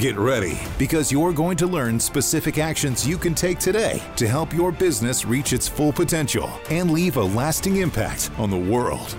Get ready, because you're going to learn specific actions you can take today to help your business reach its full potential and leave a lasting impact on the world.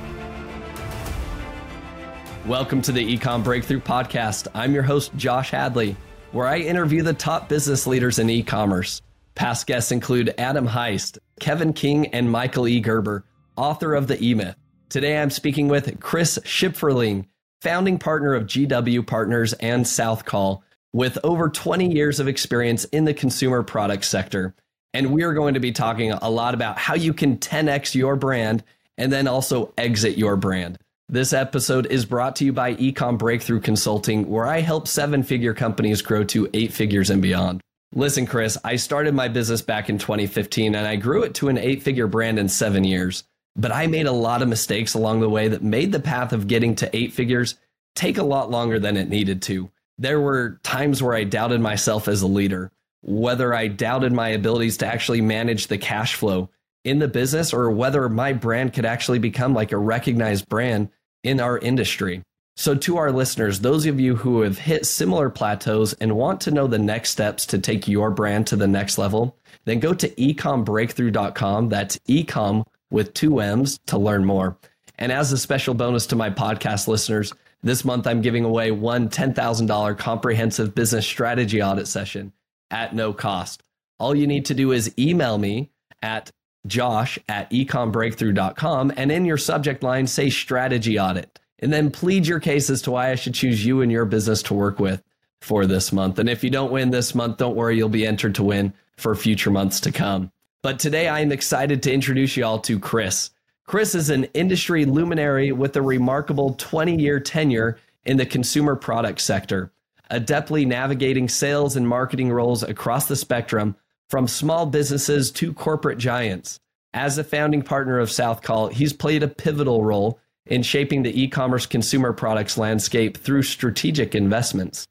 Welcome to the Ecom Breakthrough Podcast. I'm your host, Josh Hadley, where I interview the top business leaders in e-commerce. Past guests include Adam Heist, Kevin King, and Michael E. Gerber, author of The E-Myth. Today, I'm speaking with Chris Shipferling, founding partner of GW Partners and South Col, with over 20 years of experience in the consumer product sector. And we're going to be talking a lot about how you can 10X your brand and then also exit your brand. This episode is brought to you by Ecom Breakthrough Consulting, where I help 7-figure companies grow to 8 figures and beyond. Listen, Chris, I started my business back in 2015 and I grew it to an 8-figure brand in 7 years. But I made a lot of mistakes along the way that made the path of getting to 8 figures take a lot longer than it needed to. There were times where I doubted myself as a leader, whether I doubted my abilities to actually manage the cash flow in the business or whether my brand could actually become like a recognized brand in our industry. So to our listeners, those of you who have hit similar plateaus and want to know the next steps to take your brand to the next level, then go to ecombreakthrough.com. That's ecom with 2 M's to learn more. And as a special bonus to my podcast listeners, this month I'm giving away one $10,000 comprehensive business strategy audit session at no cost. All you need to do is email me at josh@ecombreakthrough.com and in your subject line say strategy audit. And then plead your case as to why I should choose you and your business to work with for this month. And if you don't win this month, don't worry, you'll be entered to win for future months to come. But today I am excited to introduce you all to Chris. Chris is an industry luminary with a remarkable 20-year tenure in the consumer product sector, adeptly navigating sales and marketing roles across the spectrum from small businesses to corporate giants. As a founding partner of South Col, he's played a pivotal role in shaping the e-commerce consumer products landscape through strategic investments.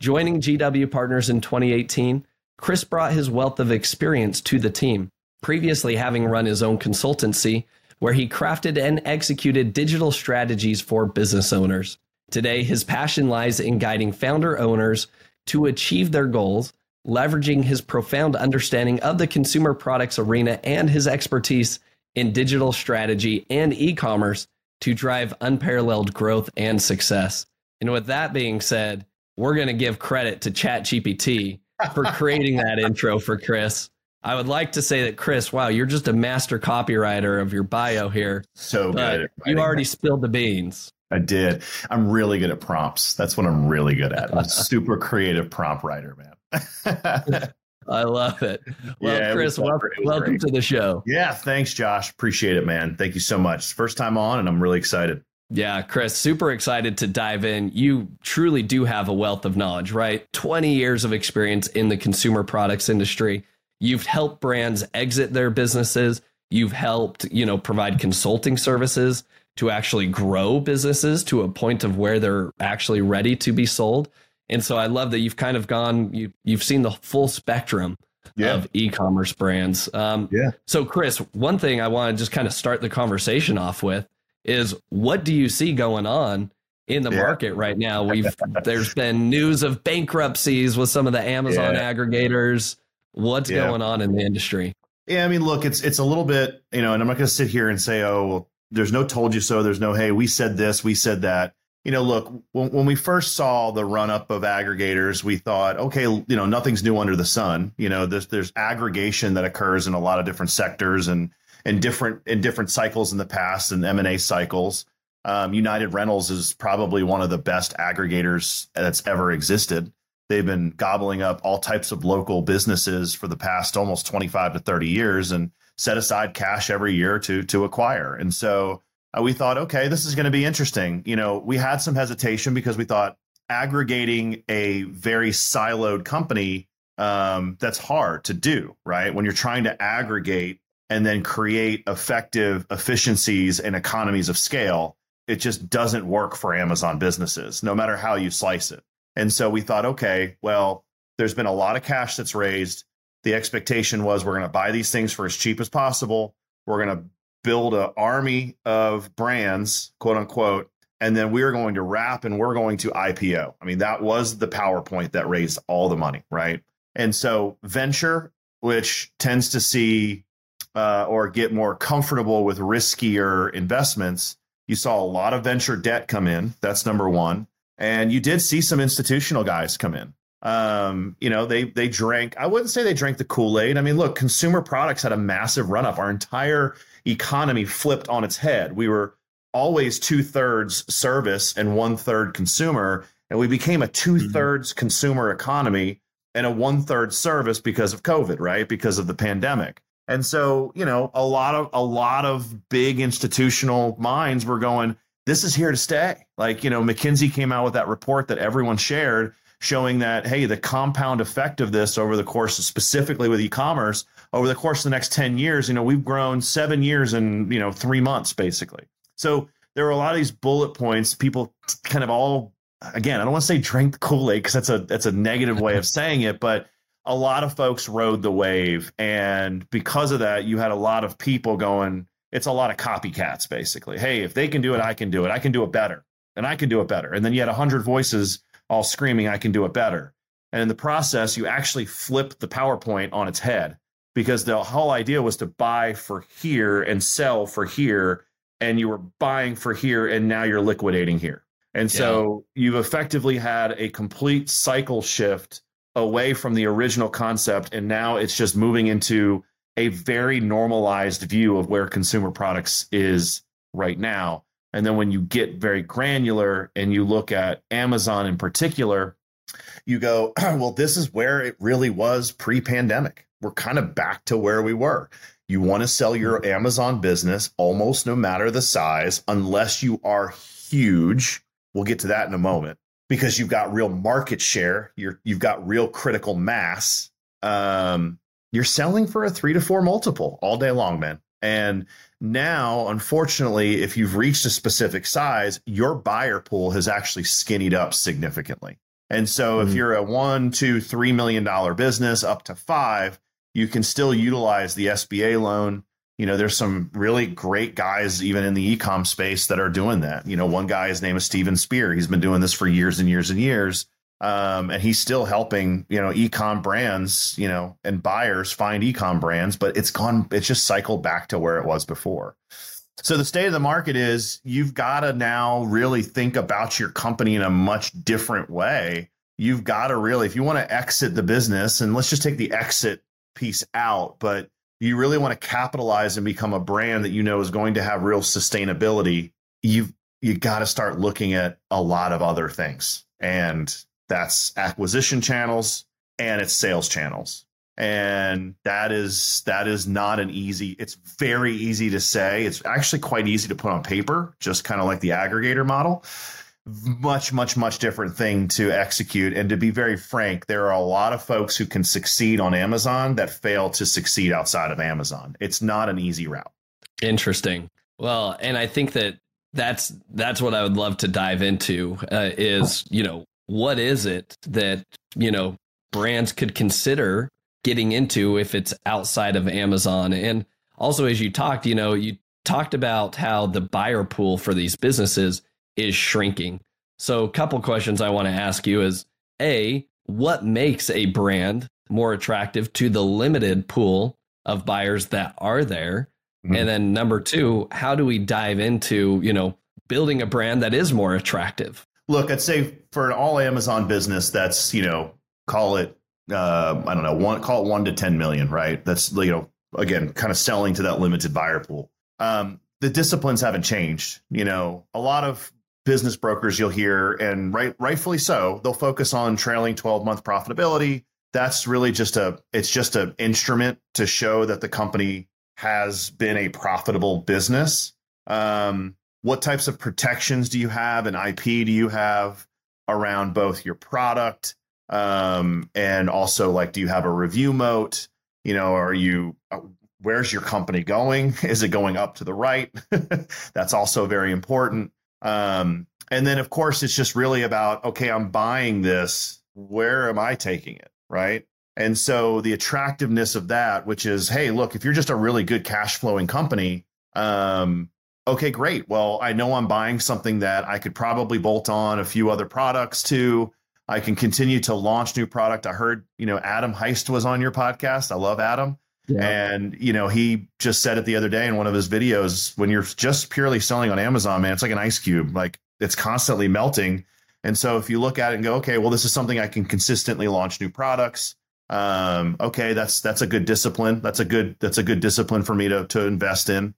Joining GW Partners in 2018, Chris brought his wealth of experience to the team, previously having run his own consultancy, where he crafted and executed digital strategies for business owners. Today, his passion lies in guiding founder owners to achieve their goals, leveraging his profound understanding of the consumer products arena and his expertise in digital strategy and e-commerce to drive unparalleled growth and success. And with that being said, we're going to give credit to ChatGPT for creating that intro for Chris. I would like to say that, Chris, wow, you're just a master copywriter of your bio here. So good. You already spilled the beans. I did. I'm really good at prompts. That's what I'm really good at. I'm a super creative prompt writer, man. I love it. Well, yeah, Chris, welcome to the show. Yeah, thanks, Josh. Appreciate it, man. Thank you so much. First time on, and I'm really excited. Yeah, Chris, super excited to dive in. You truly do have a wealth of knowledge, right? 20 years of experience in the consumer products industry. You've helped brands exit their businesses. You've helped, provide consulting services to actually grow businesses to a point of where they're actually ready to be sold. And so I love that you've kind of gone, you've seen the full spectrum of e-commerce brands. So Chris, one thing I want to just kind of start the conversation off with is, what do you see going on in the market right now? There's been news of bankruptcies with some of the Amazon aggregators. What's going on in the industry? Yeah, I mean, look, it's a little bit, and I'm not going to sit here and say, oh, well, there's no told you so. There's no, hey, we said this, we said that. Look, when we first saw the run up of aggregators, we thought, OK, nothing's new under the sun. There's aggregation that occurs in a lot of different sectors and different cycles in the past and M&A cycles. United Rentals is probably one of the best aggregators that's ever existed. They've been gobbling up all types of local businesses for the past almost 25 to 30 years and set aside cash every year to acquire. And so we thought, OK, this is going to be interesting. We had some hesitation because we thought aggregating a very siloed company, that's hard to do, right? When you're trying to aggregate and then create effective efficiencies and economies of scale, it just doesn't work for Amazon businesses, no matter how you slice it. And so we thought, okay, well, there's been a lot of cash that's raised. The expectation was we're going to buy these things for as cheap as possible. We're going to build an army of brands, quote unquote, and then we're going to wrap and we're going to IPO. I mean, that was the PowerPoint that raised all the money, right? And so venture, which tends to see or get more comfortable with riskier investments, you saw a lot of venture debt come in. That's number one. And you did see some institutional guys come in. You know, they drank, I wouldn't say they drank the Kool-Aid. I mean, look, consumer products had a massive run up. Our entire economy flipped on its head. We were always 2/3 service and 1/3 consumer. And we became a 2/3 consumer economy and a 1/3 service because of COVID, right? Because of the pandemic. And so, you know, a lot of big institutional minds were going, this is here to stay. Like, you know, McKinsey came out with that report that everyone shared showing that, hey, the compound effect of this over the course of, specifically with e-commerce, over the course of the next 10 years, you know, we've grown 7 years in, 3 months, basically. So there were a lot of these bullet points. People kind of all, again, I don't want to say drank the Kool-Aid because that's a negative way of saying it, but a lot of folks rode the wave. And because of that, you had a lot of people going, it's a lot of copycats, basically. Hey, if they can do it, I can do it. I can do it better. And I can do it better. And then you had 100 voices all screaming, I can do it better. And in the process, you actually flip the PowerPoint on its head because the whole idea was to buy for here and sell for here. And you were buying for here and now you're liquidating here. And so you've effectively had a complete cycle shift away from the original concept. And now it's just moving into a very normalized view of where consumer products is right now. And then when you get very granular and you look at Amazon in particular, you go, well, this is where it really was pre-pandemic. We're kind of back to where we were. You want to sell your Amazon business almost no matter the size, unless you are huge. We'll get to that in a moment because you've got real market share. You've got real critical mass. You're selling for a 3 to 4 multiple all day long, man. And now, unfortunately, if you've reached a specific size, your buyer pool has actually skinnied up significantly. And so if you're a $1, $2, $3 million business up to $5 million, you can still utilize the SBA loan. You know, there's some really great guys even in the e-com space that are doing that. You know, one guy, his name is Steven Spear. He's been doing this for years and years and years. And he's still helping, e-com brands, and buyers find e-com brands, but it's just cycled back to where it was before. So the state of the market is you've got to now really think about your company in a much different way. You've got to really, if you want to exit the business, and let's just take the exit piece out, but you really want to capitalize and become a brand that, is going to have real sustainability. You got to start looking at a lot of other things. And that's acquisition channels and it's sales channels. And that is not an easy. It's very easy to say. It's actually quite easy to put on paper, just kind of like the aggregator model. Much, much, much different thing to execute. And to be very frank, there are a lot of folks who can succeed on Amazon that fail to succeed outside of Amazon. It's not an easy route. Interesting. Well, and I think that's what I would love to dive into is, what is it that, brands could consider getting into if it's outside of Amazon? And also, as you talked about how the buyer pool for these businesses is shrinking. So a couple questions I want to ask you is, A, what makes a brand more attractive to the limited pool of buyers that are there? Mm-hmm. And then number two, how do we dive into, building a brand that is more attractive? Look, I'd say for an all Amazon business, that's, call it, call it 1 to 10 million, right? That's, again, kind of selling to that limited buyer pool. The disciplines haven't changed. A lot of business brokers you'll hear, and rightfully so, they'll focus on trailing 12-month profitability. That's really just an instrument to show that the company has been a profitable business. What types of protections do you have and IP do you have around both your product and also, do you have a review moat? Are you where's your company going? Is it going up to the right? That's also very important. And then, of course, it's just really about, okay, I'm buying this. Where am I taking it, right? And so the attractiveness of that, which is, hey, look, if you're just a really good cash flowing company, okay, great. Well, I know I'm buying something that I could probably bolt on a few other products to. I can continue to launch new product. I heard, Adam Heist was on your podcast. I love Adam. Yeah. And, he just said it the other day in one of his videos, when you're just purely selling on Amazon, man, it's like an ice cube, like it's constantly melting. And so if you look at it and go, okay, well, this is something I can consistently launch new products. Okay. That's a good discipline. That's a good discipline for me to invest in.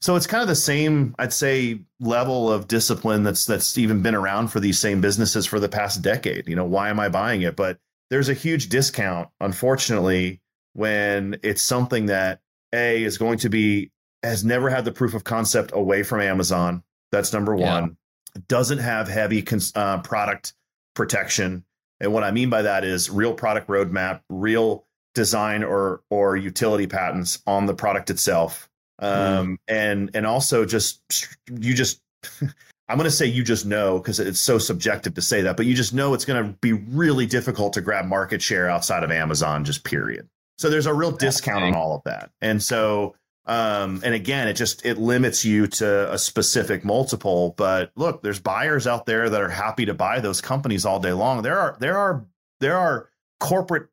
So it's kind of the same, I'd say, level of discipline that's even been around for these same businesses for the past decade. Why am I buying it? But there's a huge discount, unfortunately, when it's something that has never had the proof of concept away from Amazon. That's number one. Yeah. Doesn't have heavy product protection. And what I mean by that is real product roadmap, real design or utility patents on the product itself. And also I'm going to say, because it's so subjective to say that, but you just know it's going to be really difficult to grab market share outside of Amazon, just period. So there's a real discount on all of that. And so, and again, it limits you to a specific multiple, but look, there's buyers out there that are happy to buy those companies all day long. There are corporate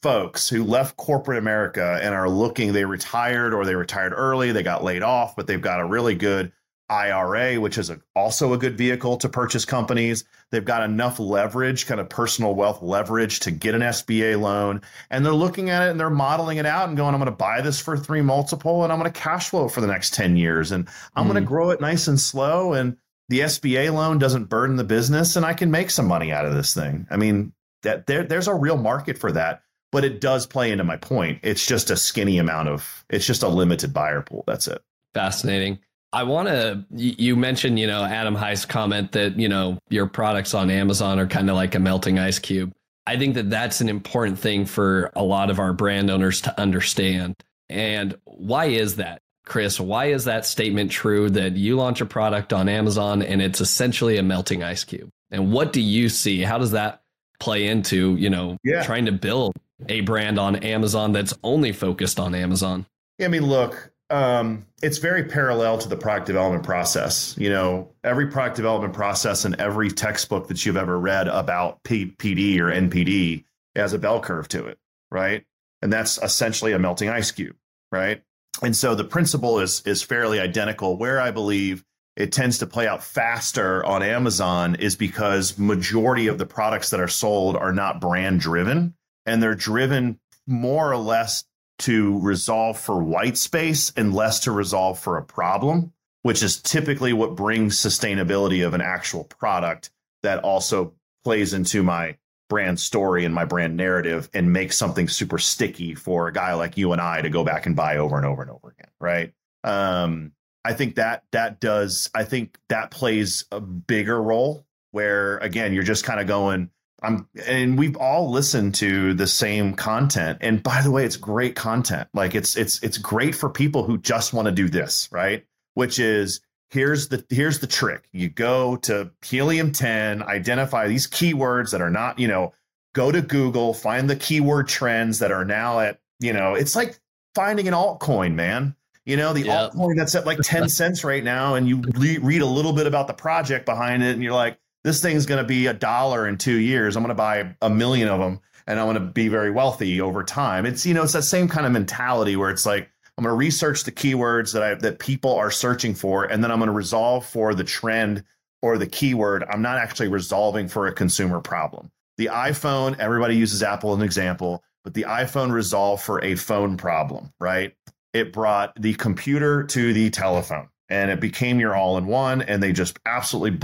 folks who left corporate America and are looking, they retired early, they got laid off, but they've got a really good IRA, which is also a good vehicle to purchase companies. They've got enough leverage, kind of personal wealth leverage, to get an SBA loan. And they're looking at it and they're modeling it out and going, I'm going to buy this for 3x and I'm going to cash flow for the next 10 years. And I'm going to grow it nice and slow. And the SBA loan doesn't burden the business and I can make some money out of this thing. I mean, that there's a real market for that. But it does play into my point. It's just a skinny amount it's just a limited buyer pool. That's it. Fascinating. You mentioned, Adam Heist's comment that, your products on Amazon are kind of like a melting ice cube. I think that that's an important thing for a lot of our brand owners to understand. And why is that, Chris? Why is that statement true that you launch a product on Amazon and it's essentially a melting ice cube? And what do you see? How does that play into, trying to build a brand on Amazon that's only focused on Amazon? Yeah, I mean, look, it's very parallel to the product development process. Every product development process and every textbook that you've ever read about PD or NPD has a bell curve to it, right? And that's essentially a melting ice cube, right? And so the principle is fairly identical. Where I believe it tends to play out faster on Amazon is because majority of the products that are sold are not brand driven. And they're driven more or less to resolve for white space and less to resolve for a problem, which is typically what brings sustainability of an actual product that also plays into my brand story and my brand narrative and makes something super sticky for a guy like you and I to go back and buy over and over and over again. Right. I think that plays a bigger role where, again, you're just kind of going, and we've all listened to the same content. And by the way, it's great content. Like it's great for people who just want to do this, right? Which is, here's the trick. You go to Helium 10, identify these keywords that are not, go to Google, find the keyword trends that are now at, it's like finding an altcoin, man. Altcoin that's at like 10 cents right now. And you read a little bit about the project behind it and you're like, this thing's going to be $1 in 2 years. I'm going to buy 1 million of them and I'm going to be very wealthy over time. It's, it's that same kind of mentality where it's like, I'm going to research the keywords that people are searching for. And then I'm going to resolve for the trend or the keyword. I'm not actually resolving for a consumer problem. The iPhone, everybody uses Apple as an example, but the iPhone resolved for a phone problem, right? It brought the computer to the telephone and it became your all in one. And they just absolutely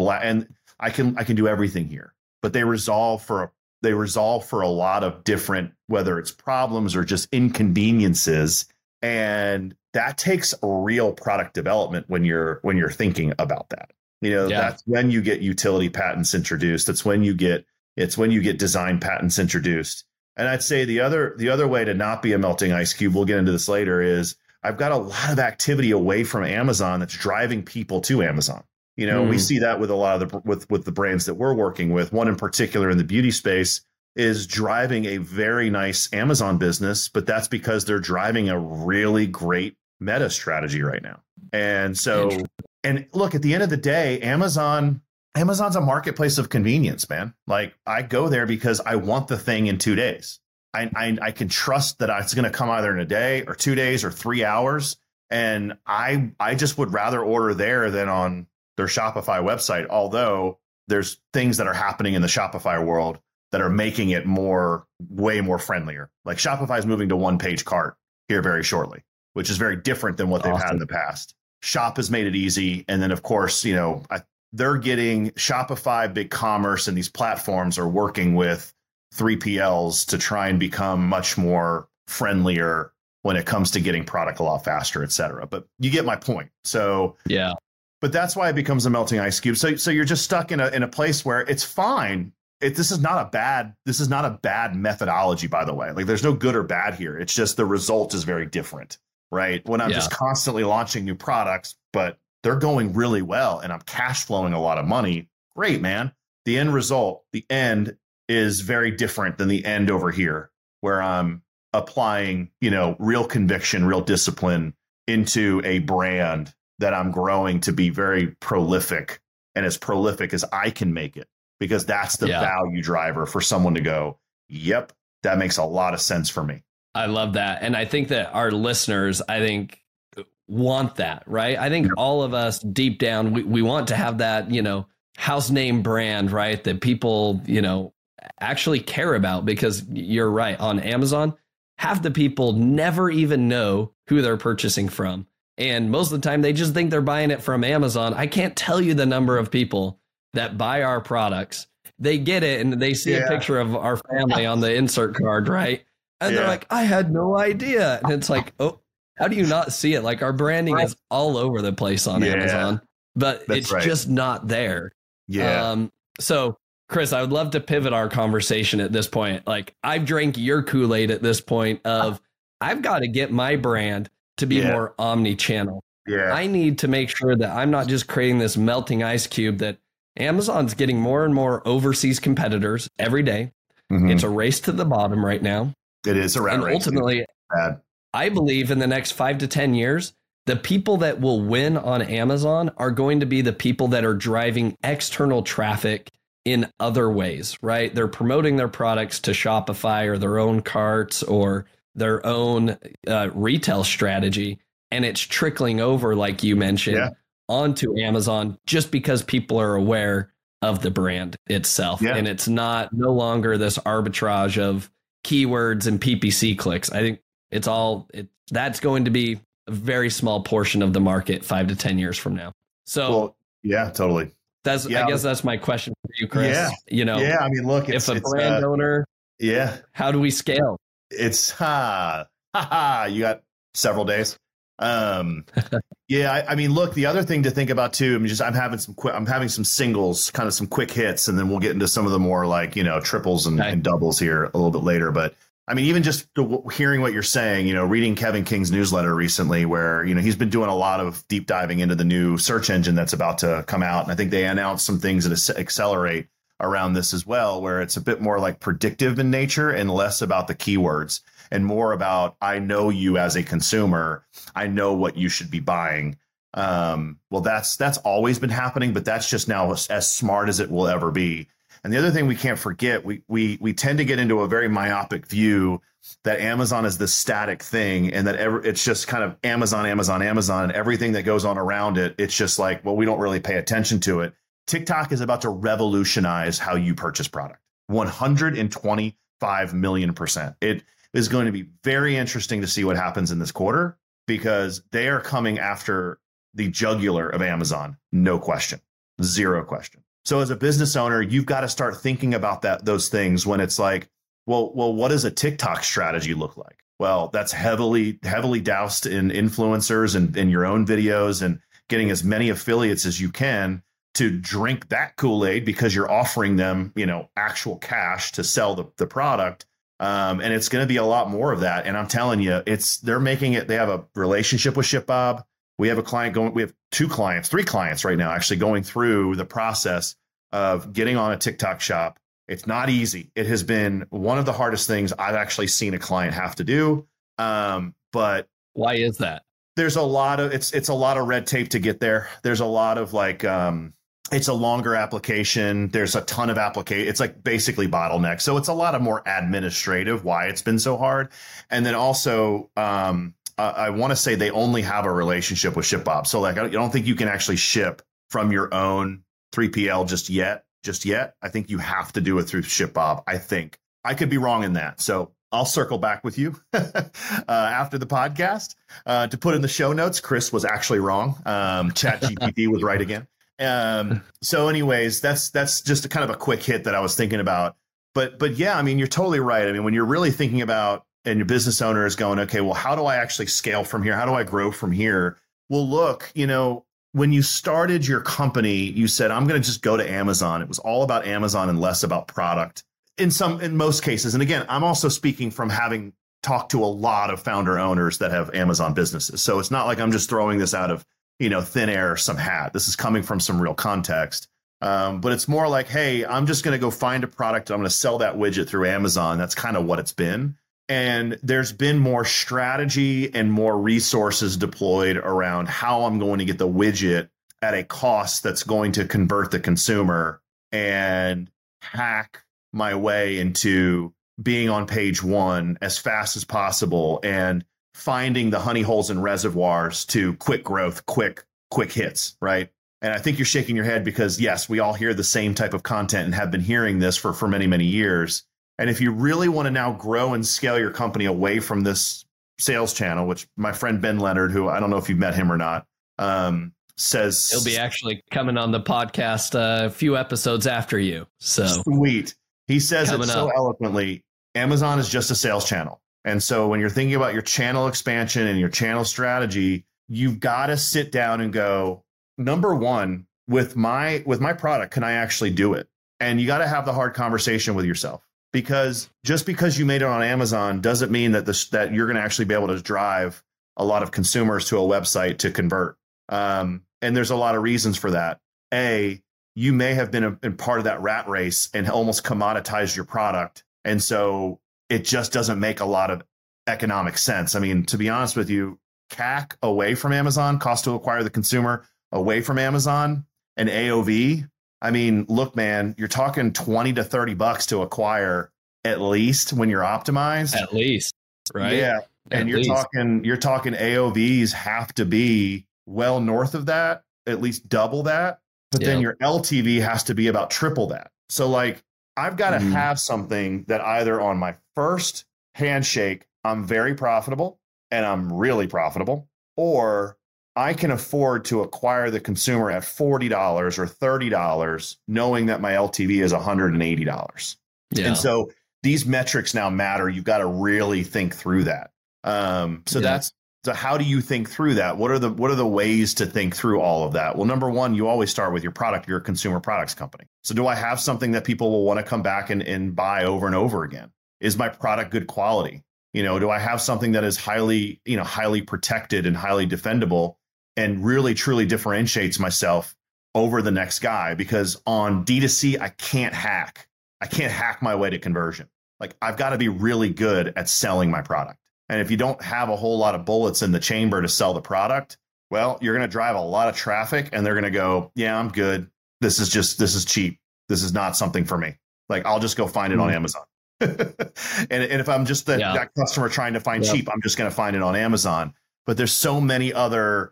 I can do everything here, but they resolve for a lot of different, whether it's problems or just inconveniences. And that takes real product development when you're thinking about that. That's when you get utility patents introduced. It's when you get design patents introduced. And I'd say the other way to not be a melting ice cube, we'll get into this later, is I've got a lot of activity away from Amazon that's driving people to Amazon. You know, we see that with a lot of the with the brands that we're working with. One in particular in the beauty space is driving a very nice Amazon business, but that's because they're driving a really great meta strategy right now. And so, and look, at the end of the day, Amazon's a marketplace of convenience, man. Like, I go there because I want the thing in 2 days. I can trust that it's going to come either in a day or 2 days or 3 hours. And I just would rather order there than on their Shopify website. Although there's things that are happening in the Shopify world that are making it way more friendlier. Like, Shopify is moving to one-page cart here very shortly, which is very different than what they've had in the past. Shop has made it easy. And then, of course, you know, they're getting Shopify, BigCommerce, and these platforms are working with 3PLs to try and become much more friendlier when it comes to getting product a lot faster, et cetera. But you get my point. So yeah, but that's why it becomes a melting ice cube. So you're just stuck in a place where it's fine. This is not a bad methodology, by the way. Like, there's no good or bad here. It's just the result is very different, right? When I'm just constantly launching new products, but they're going really well and I'm cash flowing a lot of money. Great, man. The end result, the end is very different than the end over here, where I'm applying, you know, real conviction, real discipline into a brand that I'm growing to be very prolific, and as prolific as I can make it, because that's the value driver for someone to go, yep, that makes a lot of sense for me. I love that. And I think that our listeners, want that, right? I think all of us deep down, we want to have that, you know, house name brand, right? That people, you know, actually care about, because you're right. On Amazon, half the people never even know who they're purchasing from. And most of the time they just think they're buying it from Amazon. I can't tell you the number of people that buy our products. They get it and they see a picture of our family on the insert card, right? And they're like, I had no idea. And it's like, oh, how do you not see it? Like, our branding is all over the place on Amazon, but it's just not there. Yeah. So Chris, I would love to pivot our conversation at this point. Like, I've drank your Kool-Aid at this point of, I've got to get my brand to be more omni-channel. Yeah. I need to make sure that I'm not just creating this melting ice cube, that Amazon's getting more and more overseas competitors every day. Mm-hmm. It's a race to the bottom right now. It is a rat race. And ultimately, I believe in the next 5 to 10 years, the people that will win on Amazon are going to be the people that are driving external traffic in other ways, right? They're promoting their products to Shopify or their own carts or their own retail strategy. And it's trickling over, like you mentioned, onto Amazon, just because people are aware of the brand itself. Yeah. And it's no longer this arbitrage of keywords and PPC clicks. I think that's going to be a very small portion of the market 5 to 10 years from now. So, well, yeah, totally. I guess that's my question for you, Chris. Yeah, you know, I mean, look, if a brand owner, how do we scale? It's you got several days. I mean, look, the other thing to think about too, I mean, I'm having some singles, kind of some quick hits, and then we'll get into some of the more, like, you know, triples and doubles here a little bit later. But I mean, even just hearing what you're saying, you know, reading Kevin King's newsletter recently, where, you know, he's been doing a lot of deep diving into the new search engine that's about to come out. And I think they announced some things that accelerate around this as well, where it's a bit more like predictive in nature and less about the keywords and more about, I know you as a consumer, I know what you should be buying. Well, that's always been happening, but that's just now as smart as it will ever be. And the other thing we can't forget, we tend to get into a very myopic view that Amazon is this static thing, and that it's just kind of Amazon, and everything that goes on around it, it's just like, well, we don't really pay attention to it. TikTok is about to revolutionize how you purchase product. 125 million %. It is going to be very interesting to see what happens in this quarter, because they are coming after the jugular of Amazon. No question. Zero question. So as a business owner, you've got to start thinking about those things when it's like, well, what does a TikTok strategy look like? Well, that's heavily doused in influencers and in your own videos and getting as many affiliates as you can to drink that Kool-Aid, because you're offering them, you know, actual cash to sell the product. And it's going to be a lot more of that. And I'm telling you, they're making it. They have a relationship with ShipBob. We have we have three clients right now, actually going through the process of getting on a TikTok Shop. It's not easy. It has been one of the hardest things I've actually seen a client have to do. But why is that? There's a lot of, it's a lot of red tape to get there. There's a lot of it's a longer application. There's a ton of application. It's like basically bottleneck. So it's a lot of more administrative, why it's been so hard. And then also, I want to say they only have a relationship with ShipBob. So like, I don't think you can actually ship from your own 3PL just yet. I think you have to do it through ShipBob. I think I could be wrong in that. So I'll circle back with you after the podcast to put in the show notes. Chris was actually wrong. ChatGPT was right again. So anyways, that's just kind of a quick hit that I was thinking about, but yeah, I mean, you're totally right. I mean, when you're really thinking about, and your business owner is going, okay, well, how do I actually scale from here? How do I grow from here? Well, look, when you started your company, you said, I'm going to just go to Amazon. It was all about Amazon and less about product in most cases. And again, I'm also speaking from having talked to a lot of founder owners that have Amazon businesses. So it's not like I'm just throwing this out of thin air or some hat. This is coming from some real context. But it's more like, hey, I'm just going to go find a product. I'm going to sell that widget through Amazon. That's kind of what it's been. And there's been more strategy and more resources deployed around how I'm going to get the widget at a cost that's going to convert the consumer and hack my way into being on page one as fast as possible and finding the honey holes and reservoirs to quick growth, quick hits, right? And I think you're shaking your head because, yes, we all hear the same type of content and have been hearing this for many, many years. And if you really want to now grow and scale your company away from this sales channel, which my friend Ben Leonard, who I don't know if you've met him or not, says... He'll be actually coming on the podcast a few episodes after you. So sweet. He says it so eloquently. Amazon is just a sales channel. And so when you're thinking about your channel expansion and your channel strategy, you've got to sit down and go, number one, with my product, can I actually do it? And you got to have the hard conversation with yourself, because just because you made it on Amazon doesn't mean that you're going to actually be able to drive a lot of consumers to a website to convert. And there's a lot of reasons for that. A, you may have been a part of that rat race and almost commoditized your product. And so it just doesn't make a lot of economic sense. I mean, to be honest with you, CAC away from Amazon, cost to acquire the consumer away from Amazon, and AOV. I mean, look, man, you're talking $20 to $30 to acquire at least when you're optimized. At least, right? Yeah, and you're talking AOVs have to be well north of that, at least double that. But then your LTV has to be about triple that. So like, I've got to have something that either on my first handshake, I'm very profitable and I'm really profitable, or I can afford to acquire the consumer at $40 or $30, knowing that my LTV is $180. Yeah. And so these metrics now matter. You've got to really think through that. So how do you think through that? What are the ways to think through all of that? Well, number one, you always start with your product. You're a consumer products company. So do I have something that people will want to come back and buy over and over again? Is my product good quality? Do I have something that is highly protected and highly defendable and really truly differentiates myself over the next guy? Because on D2C, I can't hack my way to conversion. Like, I've got to be really good at selling my product. And if you don't have a whole lot of bullets in the chamber to sell the product, well, you're going to drive a lot of traffic and they're going to go, yeah, I'm good. This is cheap. This is not something for me. Like, I'll just go find it on Amazon. and if I'm just that customer trying to find cheap, I'm just going to find it on Amazon. But there's so many other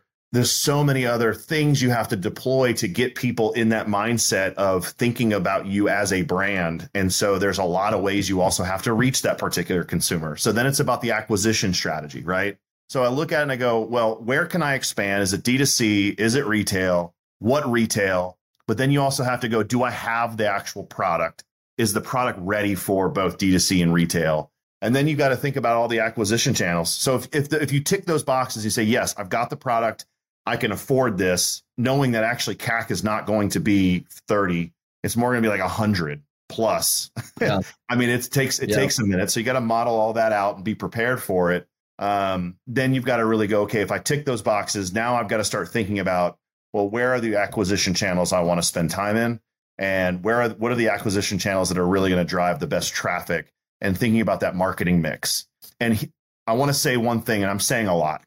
things you have to deploy to get people in that mindset of thinking about you as a brand. And so there's a lot of ways you also have to reach that particular consumer. So then it's about the acquisition strategy, right? So I look at it and I go, well, where can I expand? Is it D2C? Is it retail? What retail? But then you also have to go, do I have the actual product? Is the product ready for both D2C and retail? And then you got to think about all the acquisition channels. So if you tick those boxes, you say, yes, I've got the product. I can afford this, knowing that actually CAC is not going to be 30. It's more going to be like 100. Plus. Yeah. I mean, it takes a minute. So you got to model all that out and be prepared for it. Then you've got to really go, okay, if I tick those boxes, now I've got to start thinking about, well, where are the acquisition channels I want to spend time in? And what are the acquisition channels that are really going to drive the best traffic, and thinking about that marketing mix. And I want to say one thing, and I'm saying a lot,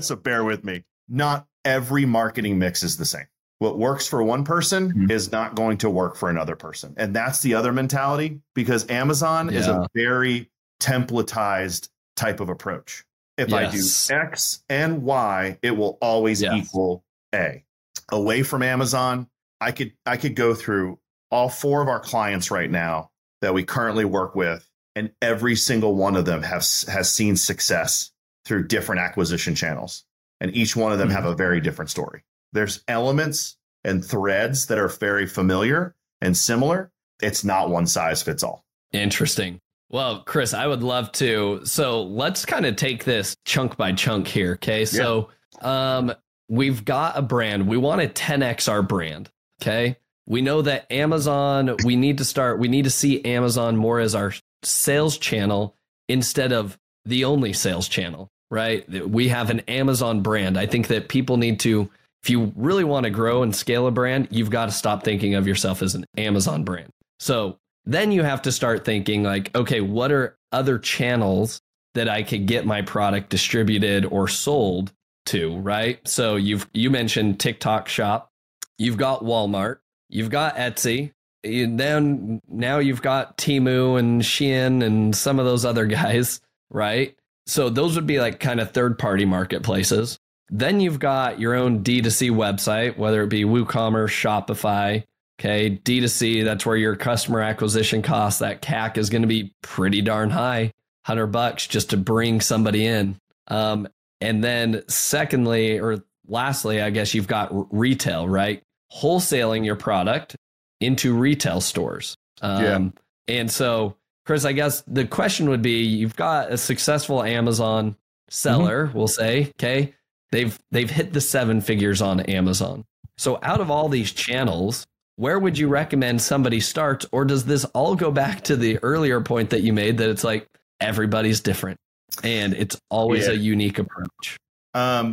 so bear with me. Not every marketing mix is the same. What works for one person is not going to work for another person. And that's the other mentality, because Amazon is a very templatized type of approach. If I do X and Y, it will always equal A. Away from Amazon, I could go through all four of our clients right now that we currently work with, and every single one of them has seen success through different acquisition channels. And each one of them have a very different story. There's elements and threads that are very familiar and similar. It's not one size fits all. Interesting. Well, Chris, I would love to. So let's kind of take this chunk by chunk here. Okay. Yeah. So we've got a brand. We want to 10X our brand. Okay. We know that Amazon, we need to see Amazon more as our sales channel instead of the only sales channel, right? We have an Amazon brand. I think that people need to, if you really want to grow and scale a brand, you've got to stop thinking of yourself as an Amazon brand. So then you have to start thinking like, okay, what are other channels that I could get my product distributed or sold to, right? So you mentioned TikTok Shop, you've got Walmart, you've got Etsy, and then now you've got Temu and Shein and some of those other guys, right? So those would be like kind of third-party marketplaces. Then you've got your own D2C website, whether it be WooCommerce, Shopify. Okay, D2C, that's where your customer acquisition cost, that CAC is going to be pretty darn high, $100 just to bring somebody in. And then secondly, or lastly, I guess you've got retail, right? Wholesaling your product into retail stores. And so, Chris, I guess the question would be, you've got a successful Amazon seller, we'll say, okay, they've hit the 7 figures on Amazon. So out of all these channels, where would you recommend somebody starts? Or does this all go back to the earlier point that you made, that it's like everybody's different and it's always a unique approach?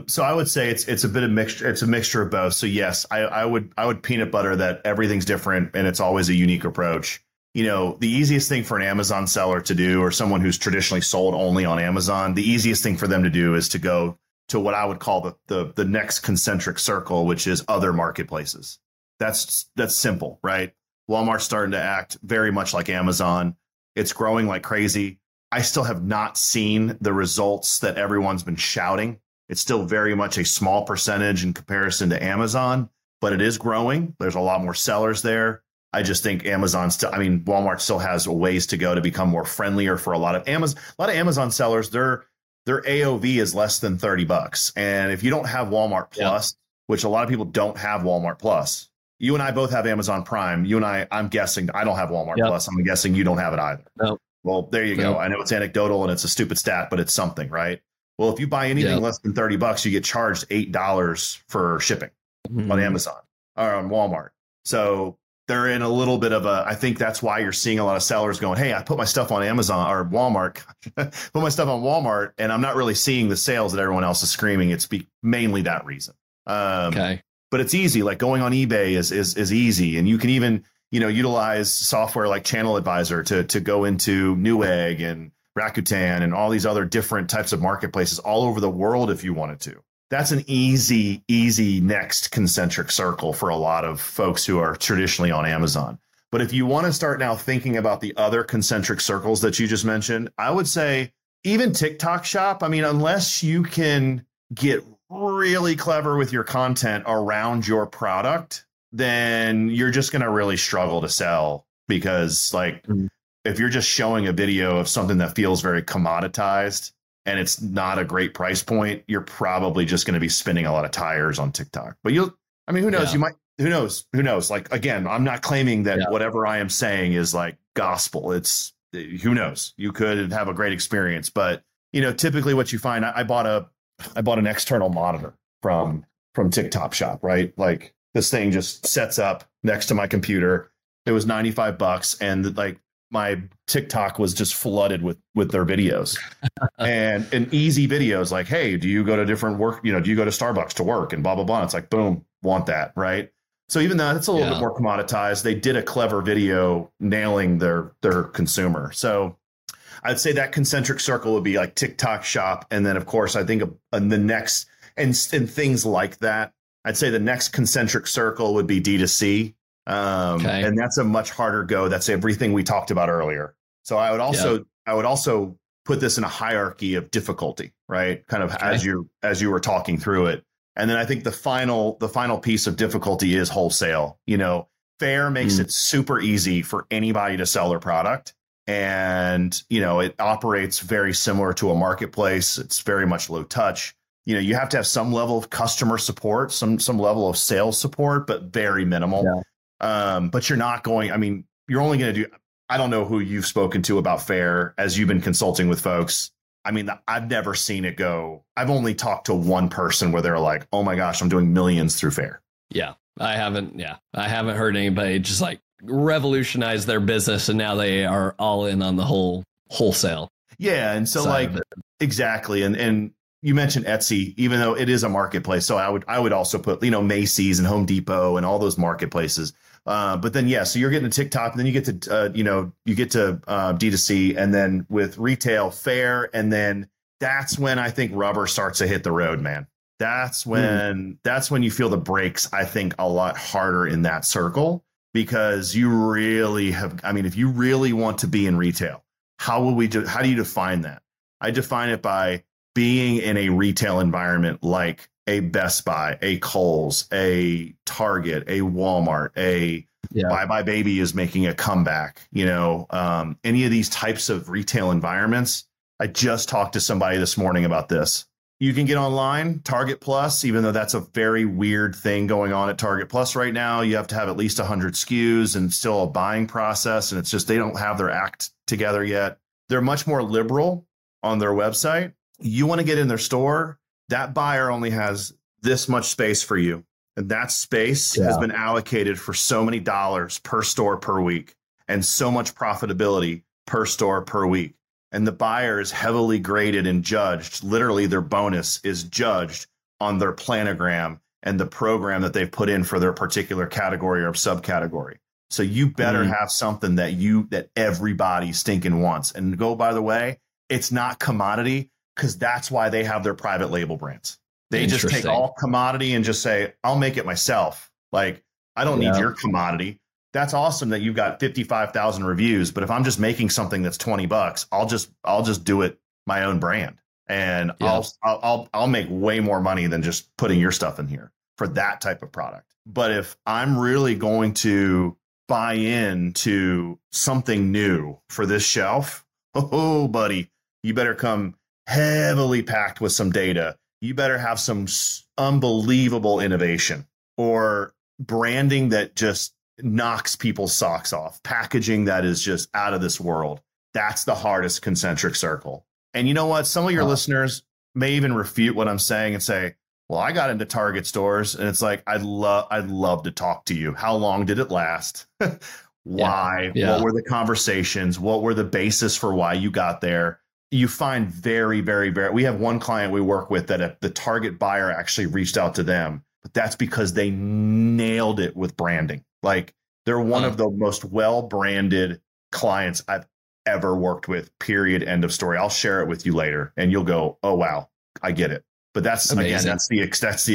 So I would say it's a bit of mixture. It's a mixture of both. So yes, I would peanut butter that everything's different and it's always a unique approach. You know, the easiest thing for an Amazon seller to do, or someone who's traditionally sold only on Amazon, the easiest thing for them to do is to go to what I would call the next concentric circle, which is other marketplaces. That's simple, right? Walmart's starting to act very much like Amazon. It's growing like crazy. I still have not seen the results that everyone's been shouting. It's still very much a small percentage in comparison to Amazon, but it is growing. There's a lot more sellers there. I just think Walmart still has a ways to go to become more friendlier for a lot of Amazon. A lot of Amazon sellers, their AOV is less than $30. And if you don't have Walmart Plus, which a lot of people don't have Walmart Plus, you and I both have Amazon Prime. You and I'm guessing I don't have Walmart Plus. I'm guessing you don't have it either. No. Well, there you go. I know it's anecdotal and it's a stupid stat, but it's something, right? Well, if you buy anything less than $30, you get charged $8 for shipping on Amazon or on Walmart. So they're in a little bit of I think that's why you're seeing a lot of sellers going, hey, I put my stuff on Amazon or Walmart, put my stuff on Walmart, and I'm not really seeing the sales that everyone else is screaming. It's mainly that reason. But it's easy. Like going on eBay is easy. And you can even, utilize software like Channel Advisor to go into Newegg and Rakuten and all these other different types of marketplaces all over the world if you wanted to. That's an easy next concentric circle for a lot of folks who are traditionally on Amazon. But if you want to start now thinking about the other concentric circles that you just mentioned, I would say even TikTok Shop. I mean, unless you can get really clever with your content around your product, then you're just going to really struggle to sell, because if you're just showing a video of something that feels very commoditized, and it's not a great price point, you're probably just going to be spinning a lot of tires on TikTok. But who knows? Yeah. You might, who knows? Like, again, I'm not claiming that whatever I am saying is like gospel. It's, who knows? You could have a great experience, but typically what you find, I bought an external monitor from TikTok Shop, right? Like this thing just sets up next to my computer. It was $95, and like my TikTok was just flooded with their videos and easy videos like, hey, do you go to different work? You know, do you go to Starbucks to work and blah, blah, blah. It's like, boom, want that. Right. So even though it's a little bit more commoditized, they did a clever video nailing their consumer. So I'd say that concentric circle would be like TikTok Shop. And then, of course, I think the next and things like that, I'd say the next concentric circle would be D2C. And that's a much harder go. That's everything we talked about earlier. So I would also I would also put this in a hierarchy of difficulty, right? Kind of as you were talking through it. And then I think the final piece of difficulty is wholesale. You know, Faire makes it super easy for anybody to sell their product. And, you know, it operates very similar to a marketplace. It's very much low touch. You know, you have to have some level of customer support, some level of sales support, but very minimal. Yeah. But you're not going, I mean, you're only going to do, I don't know who you've spoken to about Faire as you've been consulting with folks. I mean, I've never seen it go. I've only talked to one person where they're like, oh my gosh, I'm doing millions through Faire. Yeah, I haven't heard anybody just like revolutionize their business. And now they are all in on the whole wholesale. Yeah. And so like, exactly. And you mentioned Etsy, even though it is a marketplace. So I would also put, you know, Macy's and Home Depot and all those marketplaces. But then, so you're getting to TikTok, and then you get to, D2C, and then with retail, Faire. And then that's when I think rubber starts to hit the road, man. That's when you feel the brakes, I think, a lot harder in that circle, because you really have. I mean, if you really want to be in retail, how do you define that? I define it by being in a retail environment like a Best Buy, a Kohl's, a Target, a Walmart, a Bye Bye Baby is making a comeback, you know, any of these types of retail environments. I just talked to somebody this morning about this. You can get online, Target Plus, even though that's a very weird thing going on at Target Plus right now. You have to have at least 100 SKUs and still a buying process. And it's just, they don't have their act together yet. They're much more liberal on their website. You want to get in their store, that buyer only has this much space for you. And that space has been allocated for so many dollars per store per week and so much profitability per store per week. And the buyer is heavily graded and judged. Literally, their bonus is judged on their planogram and the program that they've put in for their particular category or subcategory. So you better have something that everybody stinking wants. And go, by the way, it's not commodity, because that's why they have their private label brands. They just take all commodity and just say, I'll make it myself. Like, I don't need your commodity. That's awesome that you've got 55,000 reviews, but if I'm just making something that's $20, I'll just do it my own brand, and I'll make way more money than just putting your stuff in here for that type of product. But if I'm really going to buy into something new for this shelf, oh buddy, you better come heavily packed with some data. You better have some unbelievable innovation or branding that just knocks people's socks off, packaging that is just out of this world. That's the hardest concentric circle. And you know what? Some of your listeners may even refute what I'm saying and say, well, I got into Target stores, and it's like, I'd love to talk to you. How long did it last? Why? Yeah. What were the conversations? What were the basis for why you got there? You find very, very, very. We have one client we work with that the Target buyer actually reached out to them, but that's because they nailed it with branding. Like, they're one of the most well-branded clients I've ever worked with, period, end of story. I'll share it with you later, and you'll go, oh, wow, I get it. But that's, again, that's the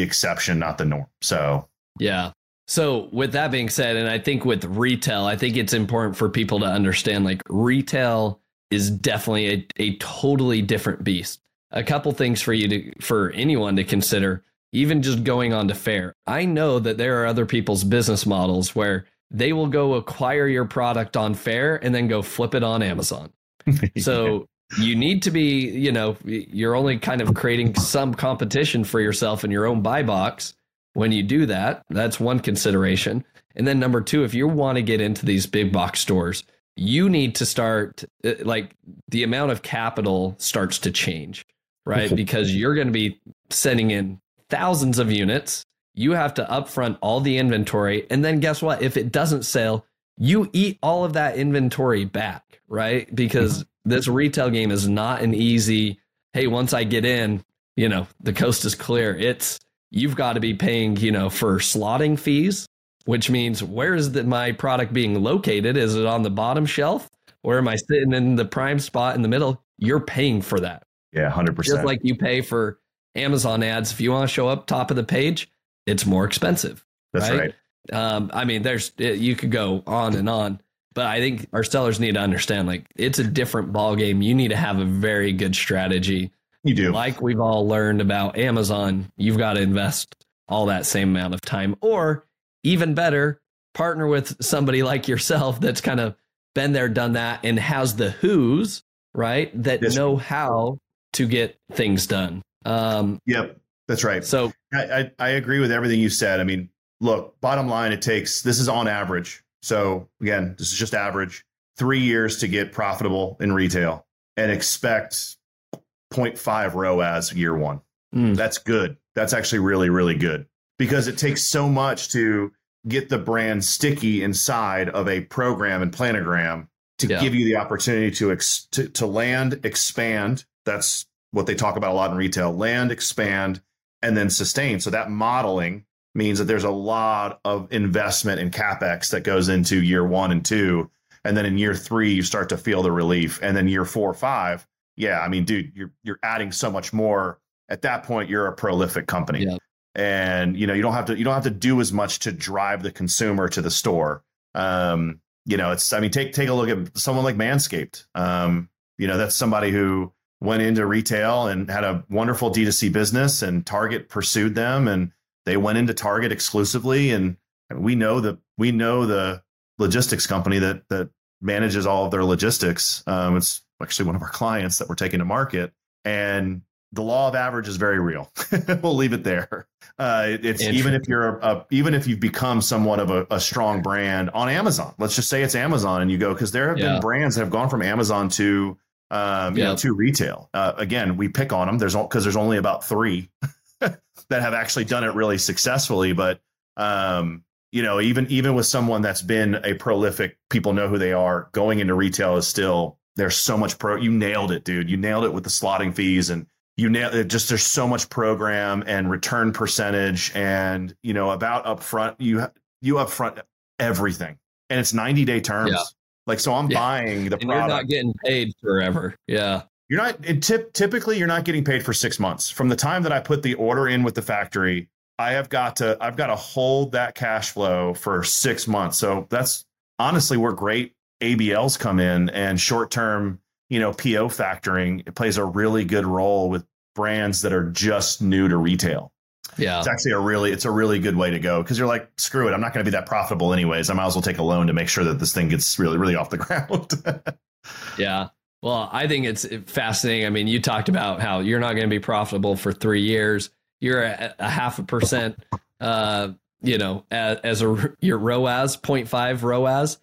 exception, not the norm. So, yeah. So with that being said, and I think with retail, I think it's important for people to understand, like, retail is definitely a totally different beast. A couple things for anyone to consider, even just going on to Faire. I know that there are other people's business models where they will go acquire your product on Faire and then go flip it on Amazon. So you need to be, you know, you're only kind of creating some competition for yourself in your own buy box when you do that. That's one consideration. And then number two, if you want to get into these big box stores, you need to start, like, the amount of capital starts to change, right? Because you're going to be sending in thousands of units. You have to upfront all the inventory. And then guess what? If it doesn't sell, you eat all of that inventory back, right? Because this retail game is not an easy, hey, once I get in, you know, the coast is clear. It's, you've got to be paying, you know, for slotting fees, which means where is that my product being located? Is it on the bottom shelf or am I sitting in the prime spot in the middle? You're paying for that. Yeah, 100%. Just like you pay for Amazon ads. If you want to show up top of the page, it's more expensive. That's right. I mean, there's, you could go on and on, but I think our sellers need to understand, like, it's a different ballgame. You need to have a very good strategy. You do. Like we've all learned about Amazon, you've got to invest all that same amount of time, or even better, partner with somebody like yourself that's kind of been there, done that, and has the who's, right, that know how to get things done. Yep, that's right. So I agree with everything you said. I mean, look, bottom line, it takes, this is on average. So again, this is just average, 3 years to get profitable in retail and expect 0.5 ROAS year one. That's good. That's actually really, really good because it takes so much to get the brand sticky inside of a program and planogram to give you the opportunity to land, expand. That's what they talk about a lot in retail, land, expand, and then sustain. So that modeling means that there's a lot of investment in CapEx that goes into year 1 and 2. And then in year 3, you start to feel the relief. And then year 4, 5. Yeah, I mean, dude, you're adding so much more. At that point, you're a prolific company. Yeah. And, you know, you don't have to do as much to drive the consumer to the store. You know, it's, I mean, take a look at someone like Manscaped. You know, that's somebody who went into retail and had a wonderful DTC business, and Target pursued them, and they went into Target exclusively. And we know the logistics company that manages all of their logistics. It's actually one of our clients that we're taking to market. And the law of average is very real. We'll leave it there. It's even if you've become somewhat of a strong brand on Amazon, let's just say it's Amazon, and you go, because there have been brands that have gone from Amazon to to retail. Again, we pick on them. There's only about 3 that have actually done it really successfully. But you know, even with someone that's been a prolific, people know who they are, going into retail is still, there's so much you nailed it, dude. You nailed it with the slotting fees, and you nailed it. Just, there's so much program and return percentage, and, you know, about upfront, you upfront everything, and it's 90-day terms. Yeah. Like, so I'm buying the product. You're not getting paid forever. Yeah. You're not, typically you're not getting paid for 6 months. From the time that I put the order in with the factory, I've got to hold that cash flow for 6 months. So that's honestly where great ABLs come in, and short-term, you know, PO factoring, it plays a really good role with brands that are just new to retail. Yeah. It's actually a really good way to go, because you're like, screw it, I'm not going to be that profitable anyways. I might as well take a loan to make sure that this thing gets really, really off the ground. Yeah. Well, I think it's fascinating. I mean, you talked about how you're not going to be profitable for 3 years. You're at a 0.5%, you know, your ROAS, 0.5 ROAS.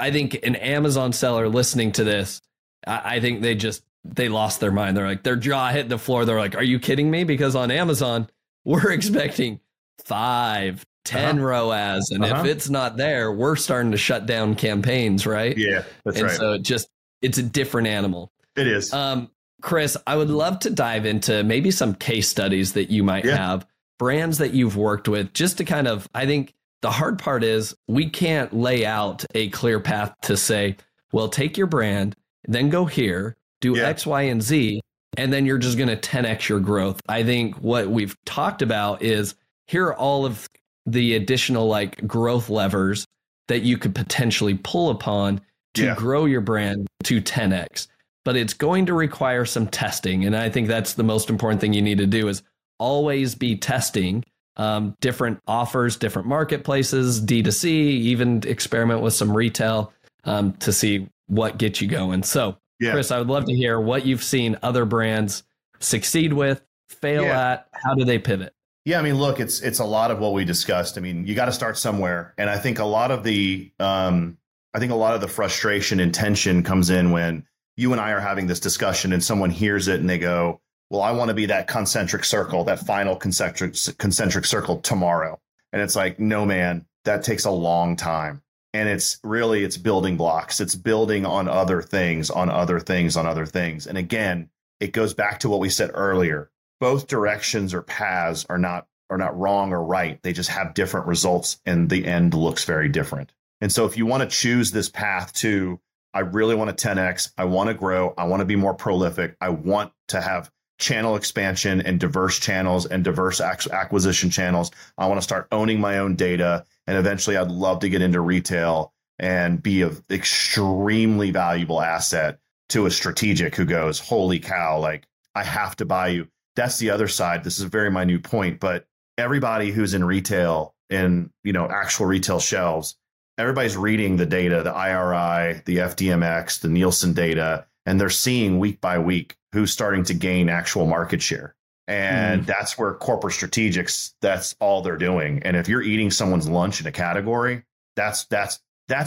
I think an Amazon seller listening to this, I think they lost their mind. They're like, their jaw hit the floor. They're like, are you kidding me? Because on Amazon, we're expecting 5, 10 ROAS. And if it's not there, we're starting to shut down campaigns, right? Yeah, that's right. So it's a different animal. It is. Chris, I would love to dive into maybe some case studies that you might have, brands that you've worked with, just to kind of, I think the hard part is we can't lay out a clear path to say, well, take your brand, then go here, do X, Y, and Z, and then you're just going to 10X your growth. I think what we've talked about is, here are all of the additional, like, growth levers that you could potentially pull upon to grow your brand to 10X. But it's going to require some testing. And I think that's the most important thing you need to do, is always be testing different offers, different marketplaces, D2C, even experiment with some retail to see what gets you going. So, Chris, I would love to hear what you've seen other brands succeed with, fail at. How do they pivot? Yeah, I mean, look, it's a lot of what we discussed. I mean, you got to start somewhere. And I think a lot of the frustration and tension comes in when you and I are having this discussion and someone hears it and they go, well, I want to be that concentric circle, that final concentric circle tomorrow. And it's like, no, man, that takes a long time. And it's really, it's building blocks. It's building on other things, on other things, on other things. And again, it goes back to what we said earlier. Both directions or paths are not wrong or right. They just have different results, and the end looks very different. And so if you want to choose this path to, I really want to 10X, I want to grow, I want to be more prolific, I want to have channel expansion and diverse channels and diverse acquisition channels, I want to start owning my own data, and eventually I'd love to get into retail and be an extremely valuable asset to a strategic who goes, holy cow, like, I have to buy you. That's the other side. This is a very minute point, but everybody who's in retail, in, you know, actual retail shelves, everybody's reading the data, the IRI, the FDMX, the Nielsen data, and they're seeing week by week who's starting to gain actual market share. And that's where corporate strategics, that's all they're doing. And if you're eating someone's lunch in a category, that's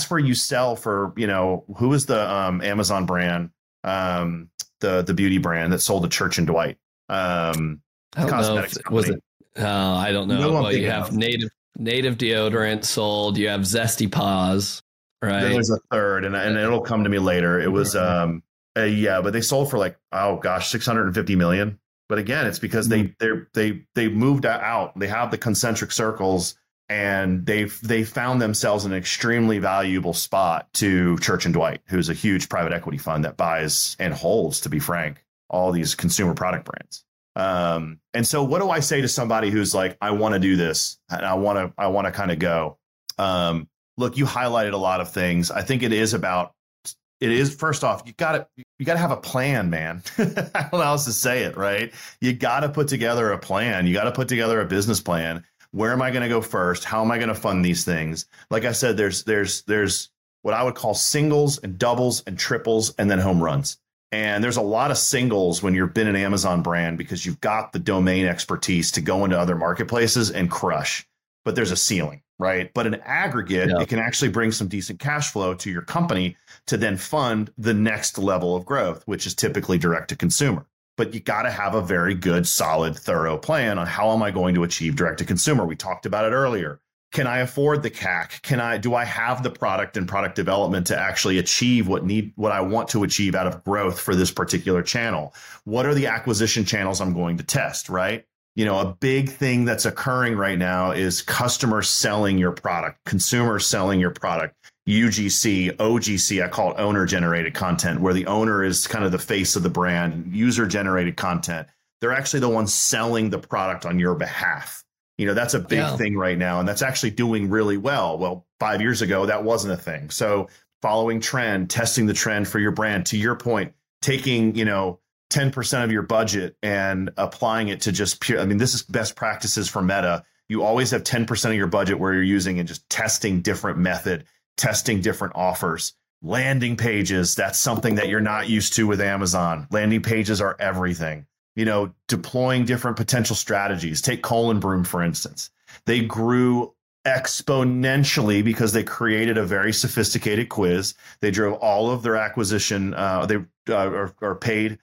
where you sell for, you know, who is the Amazon brand, the beauty brand that sold to Church and Dwight? Cosmetics company. Was it? I don't know. But you have native deodorant sold. You have Zesty Paws, right? There's a third, and it'll come to me later. It was but they sold for like, oh gosh, $650 million. But again, it's because they moved out. They have the concentric circles, and they found themselves in an extremely valuable spot to Church and Dwight, who's a huge private equity fund that buys and holds, to be frank, all these consumer product brands. And so what do I say to somebody who's like, I want to do this and I want to kind of go, look, you highlighted a lot of things. I think it is first off, you got to have a plan, man. I don't know how else to say it, right? You got to put together a plan. You got to put together a business plan. Where am I going to go first? How am I going to fund these things? Like I said, there's what I would call singles and doubles and triples and then home runs. And there's a lot of singles when you've been an Amazon brand because you've got the domain expertise to go into other marketplaces and crush. But there's a ceiling, right? But in aggregate, it can actually bring some decent cash flow to your company to then fund the next level of growth, which is typically direct to consumer. But you got to have a very good, solid, thorough plan on how am I going to achieve direct to consumer? We talked about it earlier. Can I afford the CAC? Do I have the product and product development to actually achieve what I want to achieve out of growth for this particular channel? What are the acquisition channels I'm going to test, right? You know, a big thing that's occurring right now is customers selling your product, consumers selling your product, UGC, OGC, I call it owner-generated content, where the owner is kind of the face of the brand, user-generated content. They're actually the ones selling the product on your behalf. You know, that's a big thing right now, and that's actually doing really well. Well, 5 years ago, that wasn't a thing. So following trend, testing the trend for your brand, to your point, taking, you know, 10% of your budget and applying it to just pure, I mean, this is best practices for Meta. You always have 10% of your budget where you're using and just testing different method, testing different offers, landing pages. That's something that you're not used to with Amazon. Landing pages are everything. You know, deploying different potential strategies. Take Cole & Broom, for instance. They grew exponentially because they created a very sophisticated quiz. They drove all of their acquisition, paid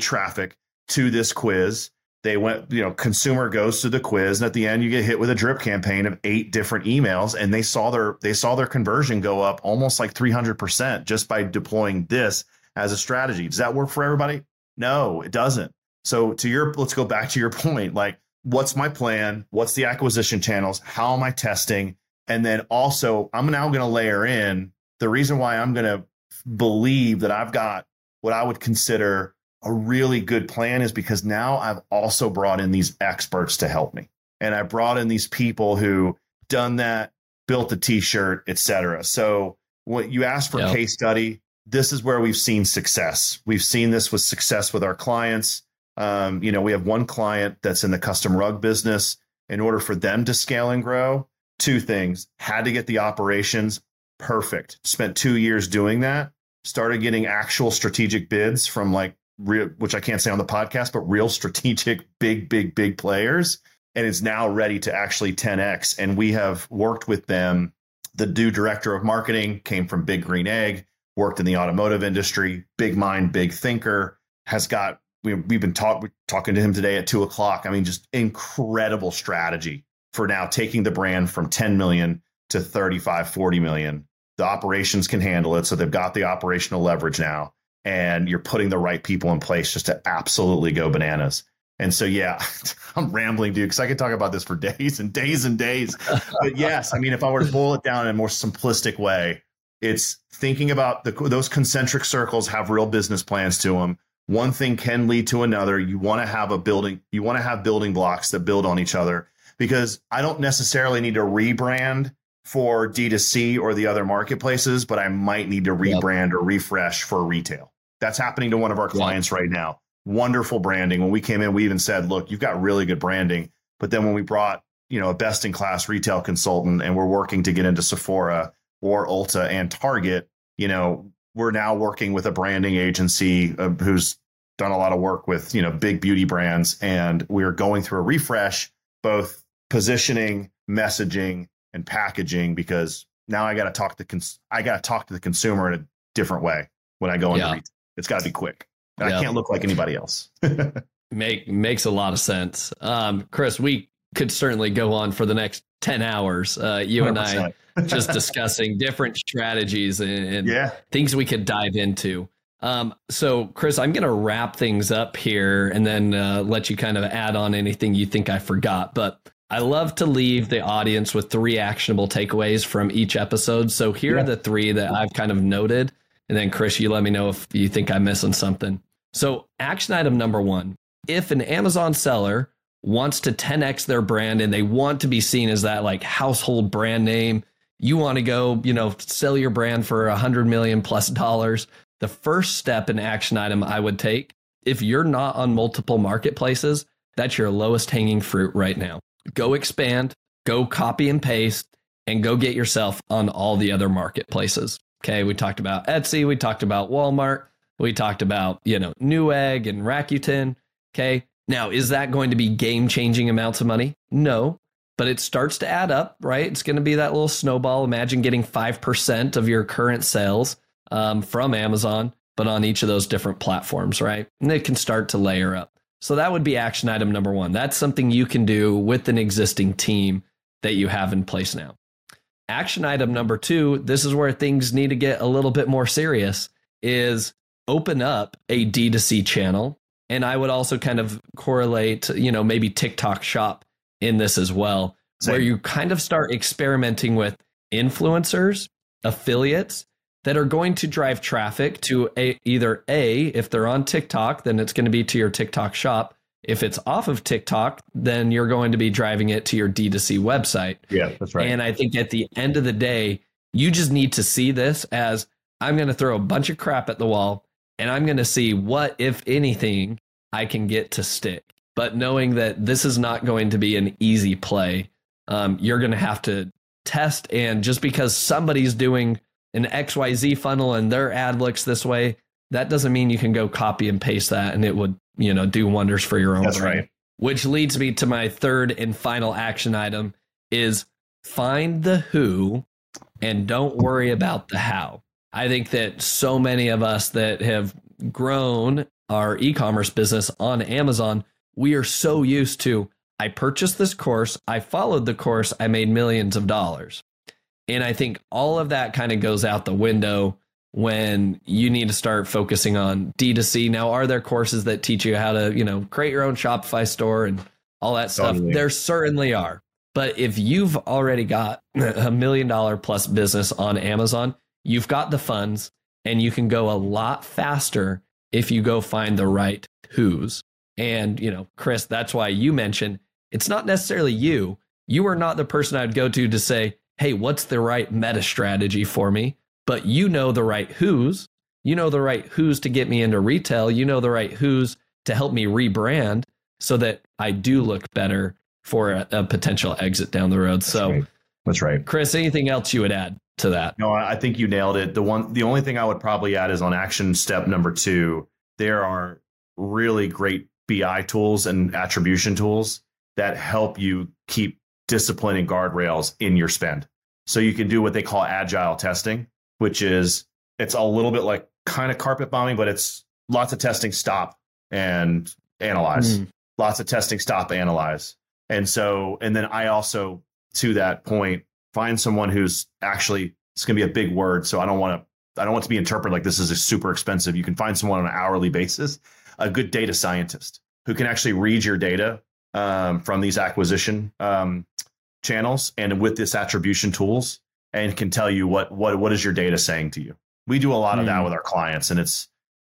traffic to this quiz. They went, you know, consumer goes to the quiz, and at the end you get hit with a drip campaign of 8 different emails, and they saw their conversion go up almost like 300% just by deploying this as a strategy. Does that work for everybody? No, it doesn't. So let's go back to your point. Like, what's my plan? What's the acquisition channels? How am I testing? And then also, I'm now going to layer in the reason why I'm going to believe that I've got what I would consider a really good plan is because now I've also brought in these experts to help me. And I brought in these people who done that, built the t-shirt, etc. So what you asked for case study, this is where we've seen success. We've seen this with success with our clients. You know, we have one client that's in the custom rug business. In order for them to scale and grow, 2 things. Had to get the operations perfect. Spent 2 years doing that. Started getting actual strategic bids from like real, which I can't say on the podcast, but real strategic, big players. And it's now ready to actually 10X. And we have worked with them. The new director of marketing came from Big Green Egg. Worked in the automotive industry, big mind, big thinker, we're talking to him today at 2:00. I mean, just incredible strategy for now taking the brand from 10 million to 35, 40 million. The operations can handle it. So they've got the operational leverage now, and you're putting the right people in place just to absolutely go bananas. And so, yeah, I'm rambling, dude, because I could talk about this for days and days and days. But yes, I mean, if I were to boil it down in a more simplistic way, it's thinking about those concentric circles have real business plans to them. One thing can lead to another. You want to have building blocks that build on each other, because I don't necessarily need to rebrand for D2C or the other marketplaces, but I might need to rebrand or refresh for retail. That's happening to one of our clients right now. Wonderful branding. When we came in, we even said, look, you've got really good branding. But then when we brought, a best in class retail consultant, and we're working to get into Sephora or Ulta and Target, we're now working with a branding agency who's done a lot of work with, big beauty brands. And we're going through a refresh, both positioning, messaging, and packaging, because now I got to talk to the consumer in a different way when I go into retail. It's got to be quick. And I can't look like anybody else. Makes a lot of sense. Chris, we could certainly go on for the next 10 hours. You 100%. And I just discussing different strategies and things we could dive into. So Chris, I'm going to wrap things up here and then let you kind of add on anything you think I forgot. But I love to leave the audience with 3 actionable takeaways from each episode. So here are the 3 that I've kind of noted. And then Chris, you let me know if you think I'm missing something. So action item number 1, if an Amazon seller wants to 10X their brand and they want to be seen as that like household brand name, you want to go, sell your brand for $100 million+. The first step and action item I would take, if you're not on multiple marketplaces, that's your lowest hanging fruit right now. Go expand, go copy and paste, and go get yourself on all the other marketplaces. Okay, we talked about Etsy, we talked about Walmart, we talked about, Newegg and Rakuten. Okay, now is that going to be game-changing amounts of money? No, but it starts to add up, right? It's going to be that little snowball. Imagine getting 5% of your current sales from Amazon, but on each of those different platforms, right? And they can start to layer up. So that would be action item number 1. That's something you can do with an existing team that you have in place now. Action item number 2, this is where things need to get a little bit more serious, is open up a D2C channel. And I would also kind of correlate, maybe TikTok Shop in this as well, where you kind of start experimenting with influencers, affiliates that are going to drive traffic to if they're on TikTok, then it's going to be to your TikTok Shop. If it's off of TikTok, then you're going to be driving it to your D2C website. Yeah, that's right. And I think at the end of the day, you just need to see this as I'm going to throw a bunch of crap at the wall and I'm going to see what, if anything, I can get to stick. But knowing that this is not going to be an easy play, you're going to have to test. And just because somebody's doing an XYZ funnel and their ad looks this way, that doesn't mean you can go copy and paste that and it would do wonders for your own brand. Right. Which leads me to my 3rd and final action item is find the who and don't worry about the how. I think that so many of us that have grown our e-commerce business on Amazon, we are so used to, I purchased this course, I followed the course, I made millions of dollars. And I think all of that kind of goes out the window when you need to start focusing on D2C. Now, are there courses that teach you how to, create your own Shopify store and all that stuff? Totally. There certainly are. But if you've already got $1 million+ business on Amazon, you've got the funds and you can go a lot faster if you go find the right who's. And, Chris, that's why you mentioned it's not necessarily you. You are not the person I'd go to say, hey, what's the right meta strategy for me? But you know the right who's to get me into retail. You know the right who's to help me rebrand so that I do look better for a potential exit down the road. That's right. Chris, anything else you would add to that? No, I think you nailed it. The only thing I would probably add is on action step number 2, there are really great BI tools and attribution tools that help you keep discipline and guardrails in your spend. So you can do what they call agile testing, which is, it's a little bit like kind of carpet bombing, but it's lots of testing, stop and analyze. Lots of testing, stop, analyze. And then I also, to that point, find someone who's actually, it's going to be a big word, so I don't want to be interpreted like this is a super expensive. You can find someone on an hourly basis, a good data scientist who can actually read your data from these acquisition channels and with this attribution tools, and can tell you what is your data saying to you. We do a lot of that with our clients, and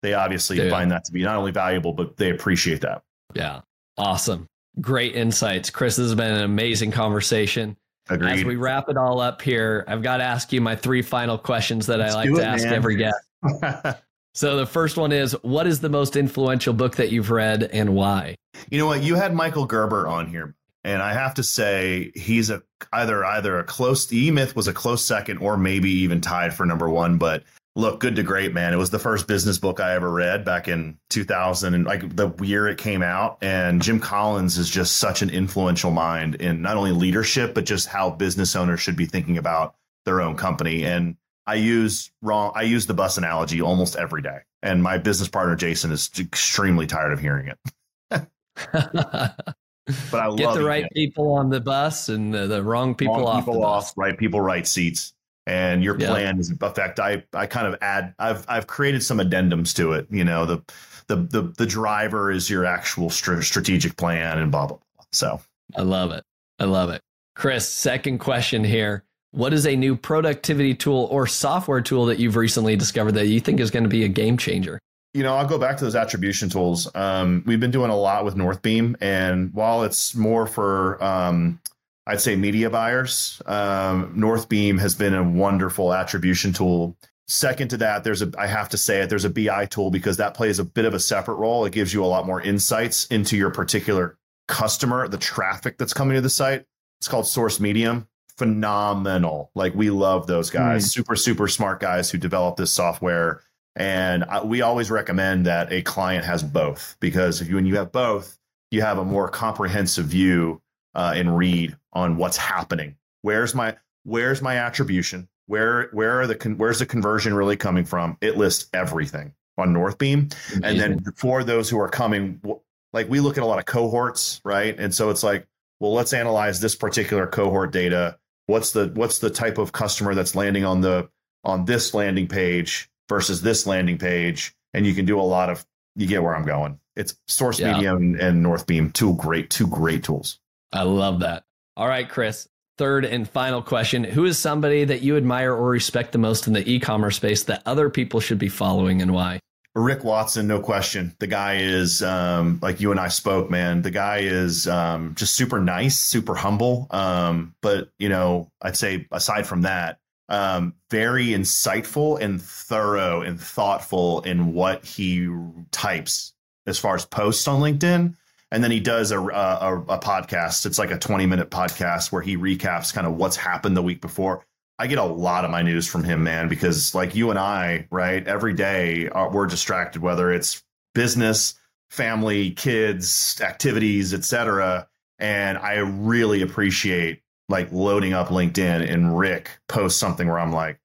they obviously find that to be not only valuable, but they appreciate that. Yeah. Awesome. Great insights. Chris, this has been an amazing conversation. Agreed. As we wrap it all up here, I've got to ask you my three final questions that I like to ask every guest. So the first one is, what is the most influential book that you've read and why? You know what? You had Michael Gerber on here, and I have to say he's either a close, the E-Myth was a close second or maybe even tied for number one, but look, Good to Great, man. It was the first business book I ever read back in 2000 and like the year it came out. And Jim Collins is just such an influential mind in not only leadership, but just how business owners should be thinking about their own company. And I use the bus analogy almost every day. And my business partner, Jason, is extremely tired of hearing it. But I get the right people on the bus and the wrong people off. Right people, right seats. And your plan is, in fact, I kind of add, I've created some addendums to it. You know, the driver is your actual strategic plan and blah, blah, blah. So I love it. Chris, second question here. What is a new productivity tool or software tool that you've recently discovered that you think is going to be a game changer? You know, I'll go back to those attribution tools. We've been doing a lot with Northbeam, and while it's more for, I'd say media buyers, Northbeam has been a wonderful attribution tool. Second to that, there's a BI tool, because that plays a bit of a separate role. It gives you a lot more insights into your particular customer, the traffic that's coming to the site. It's called Source Medium. Phenomenal. Like, we love those guys, super, super smart guys who develop this software. And we always recommend that a client has both, because when you have both, you have a more comprehensive view and read on what's happening. Where's my attribution? Where's the conversion really coming from? It lists everything on Northbeam. Amazing. And then for those who are coming, like, we look at a lot of cohorts, right? And so it's like, well, let's analyze this particular cohort data. What's the type of customer that's landing on this landing page versus this landing page? And you can do you get where I'm going. It's Source Medium and Northbeam, two great tools. I love that. All right, Chris, third and final question. Who is somebody that you admire or respect the most in the e-commerce space that other people should be following, and why? Rick Watson, no question. The guy is, like you and I spoke, man, the guy is just super nice, super humble. But, you know, I'd say aside from that, very insightful and thorough and thoughtful in what he types as far as posts on LinkedIn. And then he does a podcast. It's like a 20-minute podcast where he recaps kind of what's happened the week before. I get a lot of my news from him, man, because like you and I, right, every day we're distracted, whether it's business, family, kids, activities, etc. And I really appreciate like loading up LinkedIn and Rick posts something where I'm like,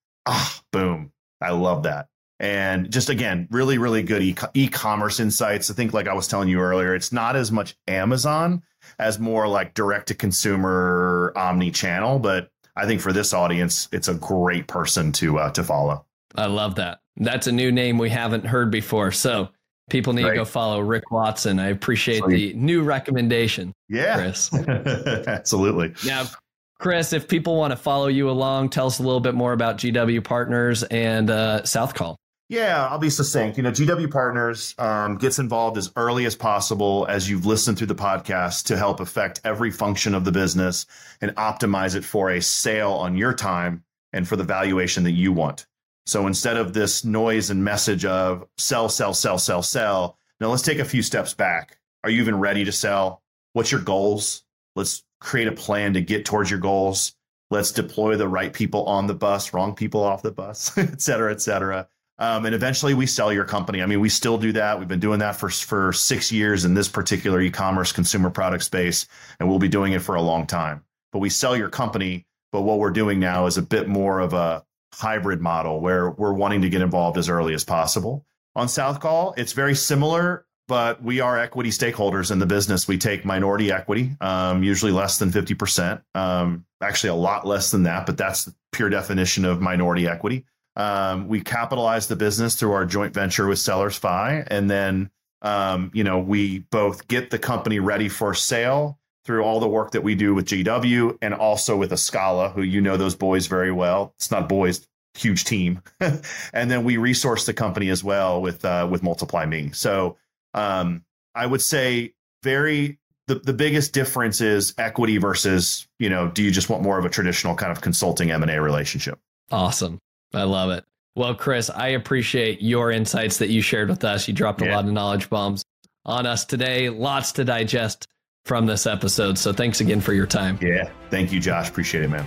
boom, I love that. And just, again, really, really good e-commerce insights. I think, like I was telling you earlier, it's not as much Amazon as more like direct to consumer omni-channel. But I think for this audience, it's a great person to follow. I love that. That's a new name we haven't heard before. So people need to go follow Rick Watson. I appreciate the new recommendation. Yeah, Chris. Absolutely. Now, Chris, if people want to follow you along, tell us a little bit more about GW Partners and South Col. Yeah, I'll be succinct. You know, GW Partners gets involved as early as possible, as you've listened through the podcast, to help affect every function of the business and optimize it for a sale on your time and for the valuation that you want. So instead of this noise and message of sell, sell, sell, sell, sell, now let's take a few steps back. Are you even ready to sell? What's your goals? Let's create a plan to get towards your goals. Let's deploy the right people on the bus, wrong people off the bus, et cetera, et cetera. And eventually we sell your company. I mean, we still do that. We've been doing that for 6 years in this particular e-commerce consumer product space, and we'll be doing it for a long time. But we sell your company. But what we're doing now is a bit more of a hybrid model where we're wanting to get involved as early as possible. On South Col, it's very similar. but we are equity stakeholders in the business. We take minority equity, usually less than 50%, actually a lot less than that, but that's the pure definition of minority equity. We capitalize the business through our joint venture with SellersFi, and then we both get the company ready for sale through all the work that we do with GW and also with Escala, who those boys very well. It's not boys, huge team. And then we resource the company as well with Multiply Me. So I would say the biggest difference is equity versus, do you just want more of a traditional kind of consulting M&A relationship? Awesome. I love it. Well, Chris, I appreciate your insights that you shared with us. You dropped a lot of knowledge bombs on us today. Lots to digest from this episode. So thanks again for your time. Yeah. Thank you, Josh. Appreciate it, man.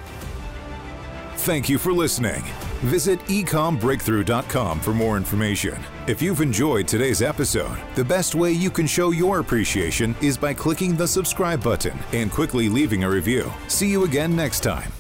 Thank you for listening. Visit ecombreakthrough.com for more information. If you've enjoyed today's episode, the best way you can show your appreciation is by clicking the subscribe button and quickly leaving a review. See you again next time.